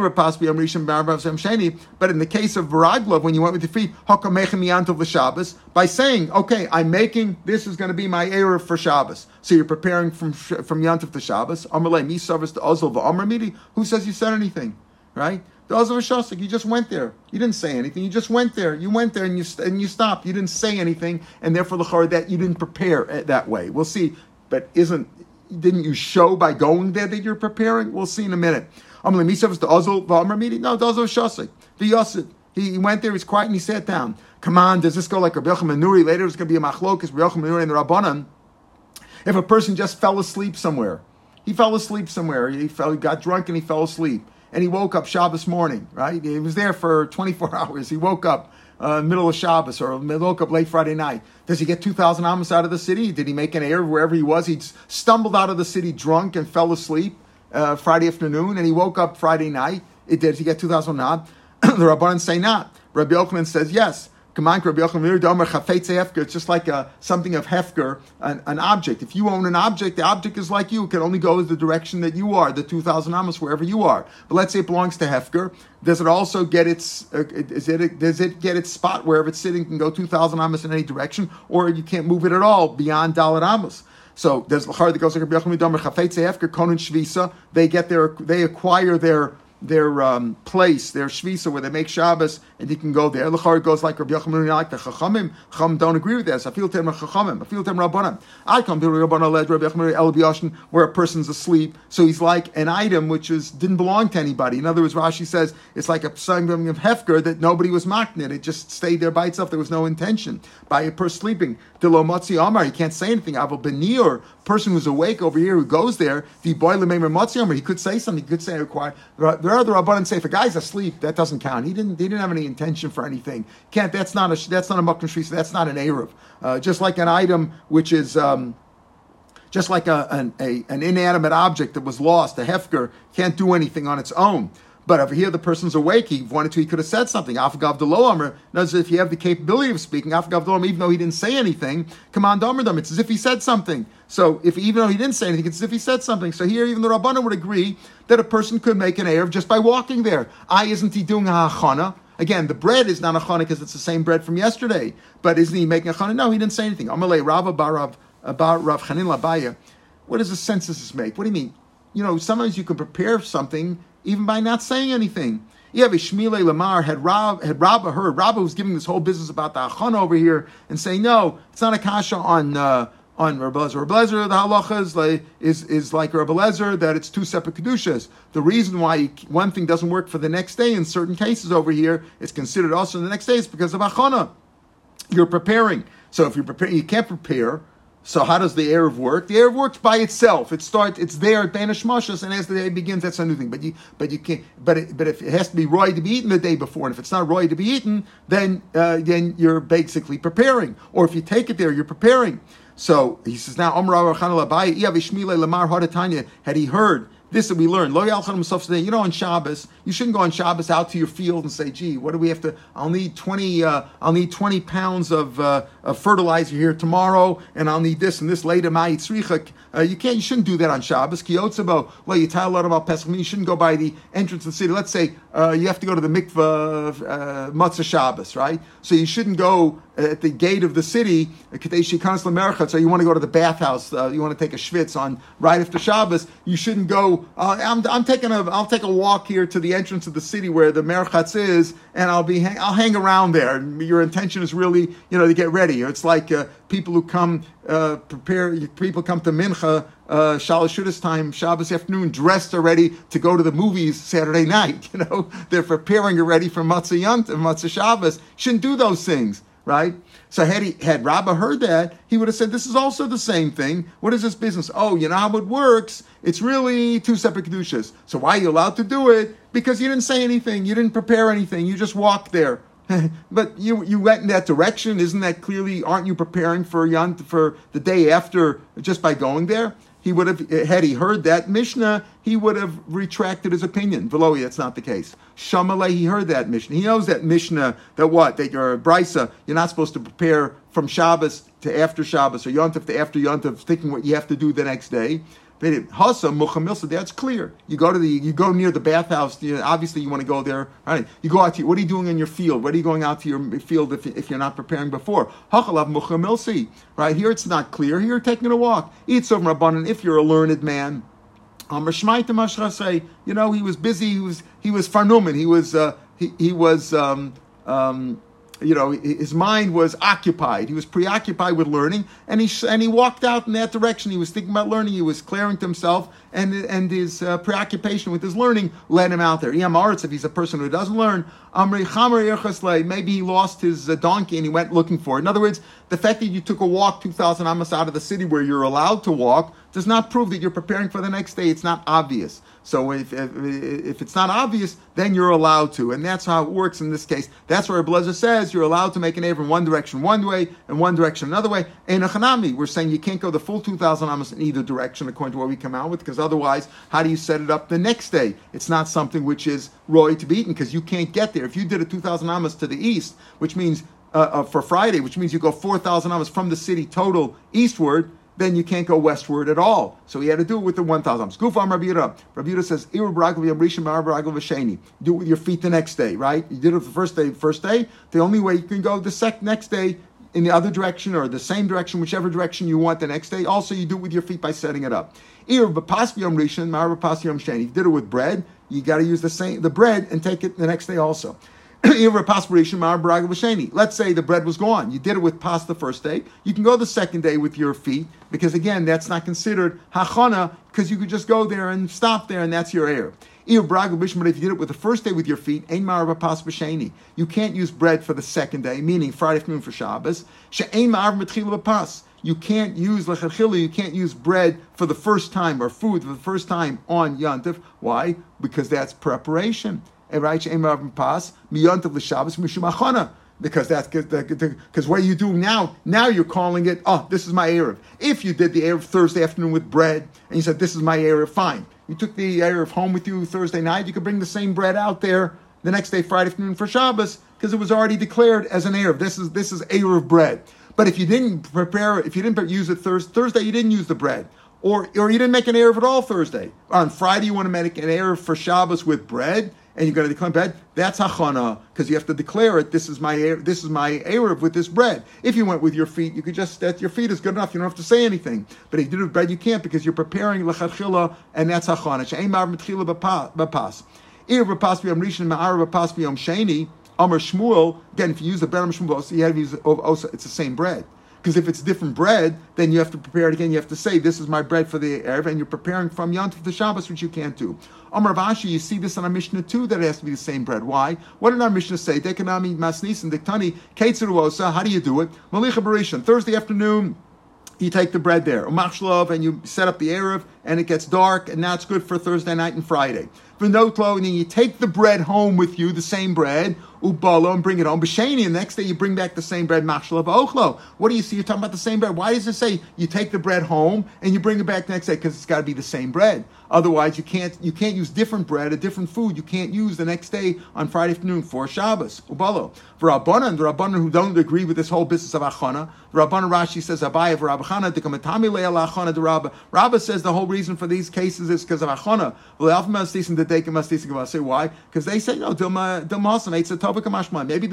case of Viraglov, when you went with your feet, by saying, okay, I'm making, this is going to be my Erev for Shabbos. So you're preparing from from Yom Tov to Shabbos. Who says you said anything, right? You just went there. You didn't say anything. You just went there. You went there and you and you stopped. You didn't say anything, and therefore the that you didn't prepare that way. We'll see. But isn't didn't you show by going there that you're preparing? We'll see in a minute. No, the Shasik, the Yosef. He went there, he's quiet, and he sat down. Come on, does this go like Rebbe Manuri? Later it's going to be a machlokas, Rebbe Manuri and the Rabbanan. If a person just fell asleep somewhere, he fell asleep somewhere, he fell, he got drunk and he fell asleep, and he woke up Shabbos morning, right? He was there for twenty-four hours. He woke up uh, middle of Shabbos or woke up late Friday night. Does he get two thousand amos out of the city? Did he make an Erev wherever he was? He stumbled out of the city drunk and fell asleep. Uh, Friday afternoon, and he woke up Friday night. It did. He get two thousand not. The Rabbanan say not. Rabbi Yochanan says yes. It's just like a, something of hefker, an, an object. If you own an object, the object is like you. It can only go the direction that you are, the two thousand amos, wherever you are. But let's say it belongs to hefker. Does it also get its? Uh, is it? Does it get its spot wherever it's sitting? Can go two thousand amos in any direction, or you can't move it at all beyond dalet amos. So there's l'char that goes like Rabbi Yochanan Domer Chafetze Hefker Konin Shvisa. They get their, they acquire their their um, place, their shvisa where they make Shabbos, and they can go there. L'char goes like Rabbi Yochanan, like the Chachamim. Chachamim don't agree with this. I feel tem Chachamim. I feel tem Rabbanim. I come to Rabbanim led Rabbi Yochanan El Biyoshin, where a person's asleep, so he's like an item which is didn't belong to anybody. In other words, Rashi says it's like a something of Hefker that nobody was mocking it. It just stayed there by itself. There was no intention by a person sleeping. He can't say anything. Avol Benir, person who's awake over here who goes there, the boy Lemeimer Matzi Omer, he could say something. He could say acquire. There are other Rabbanan say if a guy's asleep, that doesn't count. He didn't. He didn't have any intention for anything. Can't. That's not a. That's not a Makom Shvisa. That's not an Erev. Uh, just like an item which is. Um, Just like a, an, a, an inanimate object that was lost, a hefker, can't do anything on its own. But over here, the person's awake. He wanted to, he could have said something. Afgav Delo Amr, notice if you have the capability of speaking, Afgav Delo Amr, even though he didn't say anything, Kaman Damardam, it's as if he said something. So if even though he didn't say anything, it's as if he said something. So here, even the Rabbanan would agree that a person could make an Erev just by walking there. I, isn't he doing a Hachana? Again, the bread is not Hachana because it's the same bread from yesterday. But isn't he making Hachana? No, he didn't say anything. Amalei Rava bar Rav Chanin Labaya. What does the census make? What do you mean? You know, sometimes you can prepare something even by not saying anything. Yeah, Shmilei Lamar, had Rabba had heard, Rabba was giving this whole business about the Hachana over here and saying, no, it's not a kasha on uh, on Rebbe Eliezer. Rebbe Eliezer, the halacha is like, is, is like Rebbe Eliezer, that it's two separate kedushas. The reason why one thing doesn't work for the next day in certain cases over here, it's considered also the next day, is because of Hachana. You're preparing. So if you're preparing, you can't prepare. So how does the Erev work? The Erev works by itself. It starts. It's there at Bein Hashmashos, and as the day begins, that's a new thing. But you, but you can't. But it, but if it has to be roy to be eaten the day before, and if it's not roy to be eaten, then uh, then you're basically preparing. Or if you take it there, you're preparing. So he says now, Amar Chana Labaye, Iyavishmile Lamar Hadatanya. Had he heard this, that we learned, Lo Yalchan himself today. You know, on Shabbos, you shouldn't go on Shabbos out to your field and say, "Gee, what do we have to? I'll need twenty. Uh, I'll need twenty pounds of, uh, of fertilizer here tomorrow, and I'll need this and this later." Uh, you can't. You shouldn't do that on Shabbos. Kiyotzebo. Well, you tell a lot about Pesach. You shouldn't go by the entrance of the city. Let's say uh, you have to go to the mikveh uh, Matzah Shabbos, right? So you shouldn't go at the gate of the city, so you want to go to the bathhouse, uh, you want to take a schwitz on right after Shabbos, you shouldn't go, uh, I'm, I'm taking a, I'll take a walk here to the entrance of the city where the merchatz is, and I'll be, hang, I'll hang around there. Your intention is really, you know, to get ready. It's like uh, people who come, uh, prepare, people come to Mincha, Uh, Shalashudas time, Shabbos afternoon, dressed already to go to the movies Saturday night, you know, they're preparing already for Matzah Yanta, Matzah Shabbos, shouldn't do those things, right? So had he, had Rabba heard that, he would have said, this is also the same thing, what is this business? Oh, you know how it works, it's really two separate kedushas, so why are you allowed to do it? Because you didn't say anything, you didn't prepare anything, you just walked there. But you you went in that direction, isn't that clearly, aren't you preparing for Yant, for the day after, just by going there? He would have, had he heard that Mishnah, he would have retracted his opinion. Velohi, that's not the case. Shamaleh, he heard that Mishnah. He knows that Mishnah, that what? That you're a brisa, you're not supposed to prepare from Shabbos to after Shabbos, or Yom Tov to after Yom Tov, thinking what you have to do the next day. Hasa, Muchamilsa, that's clear. You go to the, you go near the bathhouse, you know, obviously you want to go there. All right. You go out to, what are you doing in your field? What are you going out to your field if, if you're not preparing before? Hachalav Muchamilsi. Right here it's not clear. Here you're taking a walk. Eat some Rabbanan if you're a learned man. Amr Shmaita Mashrasei, you know, he was busy, he was, he was farnuman, he was, uh, he, he was, um, um, you know, his mind was occupied. He was preoccupied with learning, and he and he walked out in that direction. He was thinking about learning. He was clearing to himself, and and his uh, preoccupation with his learning led him out there. If he's a person who doesn't learn, maybe he lost his uh, donkey and he went looking for it. In other words, the fact that you took a walk two thousand amas out of the city where you're allowed to walk does not prove that you're preparing for the next day. It's not obvious. So if, if if it's not obvious, then you're allowed to. And that's how it works in this case. That's where Blazer says you're allowed to make an Erev in one direction one way and one direction another way. And Echanami, we're saying you can't go the full two thousand amas in either direction according to what we come out with, because otherwise, how do you set it up the next day? It's not something which is roy to be eaten because you can't get there. If you did a two thousand amas to the east, which means uh, uh, for Friday, which means you go four thousand amas from the city total eastward, then you can't go westward at all. So he had to do it with the one thousand. Gufam Rabbi Yehuda. Rabbi Yehuda says, do it with your feet the next day, right? You did it the first day, first day. The only way you can go the sec- next day in the other direction or the same direction, whichever direction you want the next day. Also, you do it with your feet by setting it up. You did it with bread. You got to use the same the bread and take it the next day also. Let's say the bread was gone. You did it with pas the first day. You can go the second day with your feet because, again, that's not considered hachana because you could just go there and stop there and that's your error. If you did it with the first day with your feet, you can't use bread for the second day, meaning Friday afternoon for Shabbos. You can't use lechachila, you can't use bread for the first time or food for the first time on Yantif. Why? Because that's preparation. Because that's because what you do now, now you're calling it, oh, this is my Erev. If you did the Erev Thursday afternoon with bread and you said, this is my Erev, fine. You took the Erev home with you Thursday night, you could bring the same bread out there the next day, Friday afternoon for Shabbos, because it was already declared as an Erev. This is this is Erev bread. But if you didn't prepare, if you didn't use it Thursday, Thursday you didn't use the bread. Or, or you didn't make an Erev at all Thursday. On Friday you want to make an Erev for Shabbos with bread. and you're going to declare bread, that's hachana, because you have to declare it. This is my this is my Erev with this bread. If you went with your feet, you could just, that your feet is good enough. You don't have to say anything. But if you did it with bread, you can't, because you're preparing lechachila, and that's hachana. She'ein ma'arav mitchila b'pas. If b'pas b'yom rishon ma'arav b'pas b'yom sheni, amar Shmuel. Again, if you use the bread amar Shmuel, so you have to use also. It's the same bread. Because if it's different bread, then you have to prepare it again. You have to say, this is my bread for the Erev, and you're preparing from Yom Tov to Shabbos, which you can't do. Amar Vashi, you see this in our Mishnah too, that it has to be the same bread. Why? What did our Mishnah say? Dekanami masnis and diktani keitzeruosa. How do you do it? Menuchah barishan. Thursday afternoon, you take the bread there, umachlov, and you set up the Erev, and it gets dark, and now it's good for Thursday night and Friday. V'notlo, and then you take the bread home with you, the same bread, ubalo, and bring it home. B'sheni, and the next day you bring back the same bread, machlov, ochlo. What do you see? You're talking about the same bread. Why does it say you take the bread home and you bring it back the next day? Because it's got to be the same bread. Otherwise, you can't you can't use different bread, a different food. You can't use the next day on Friday afternoon for Shabbos, ubalo. For Rabbanan, the Rabbanan who don't agree with this whole business of achana, Rabbanan Rashi says, Abaye v'Rabchana dekamatami le'ala achana derabba. Rabba says the whole reason for these cases is because of achana. Say why? Because they say, no, maybe the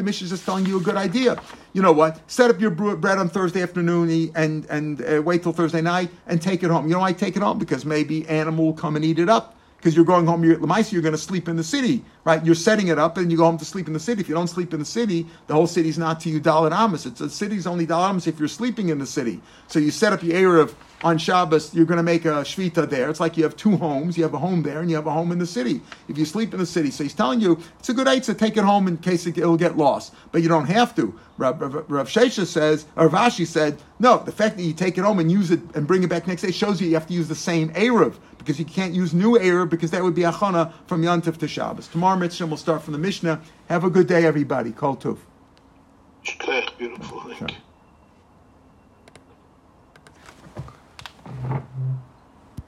Mishnah is just telling you a good idea. You know what? Set up your bread on Thursday afternoon and and uh, wait till Thursday night and take it home. You know why take it home? Because maybe animal will come and eat it up. Because you're going home, you're at Lamaisa, you're going to sleep in the city, right? You're setting it up and you go home to sleep in the city. If you don't sleep in the city, the whole city's not to you daled amas. It's, the city's only daled amas if you're sleeping in the city. So you set up your Erev on Shabbos, you're going to make a shvita there. It's like you have two homes. You have a home there and you have a home in the city. If you sleep in the city. So he's telling you, it's a good idea to take it home in case it, it'll get lost. But you don't have to. Rav, Rav, Rav Shesha says, or Vashi said, no, the fact that you take it home and use it and bring it back next day shows you you have to use the same Erev, because you can't use new Erev, because that would be achana from Yom Tov to Shabbos. Tomorrow Mitzvah will start from the Mishnah. Have a good day, everybody. Kol Tov. Beautiful. Thank you.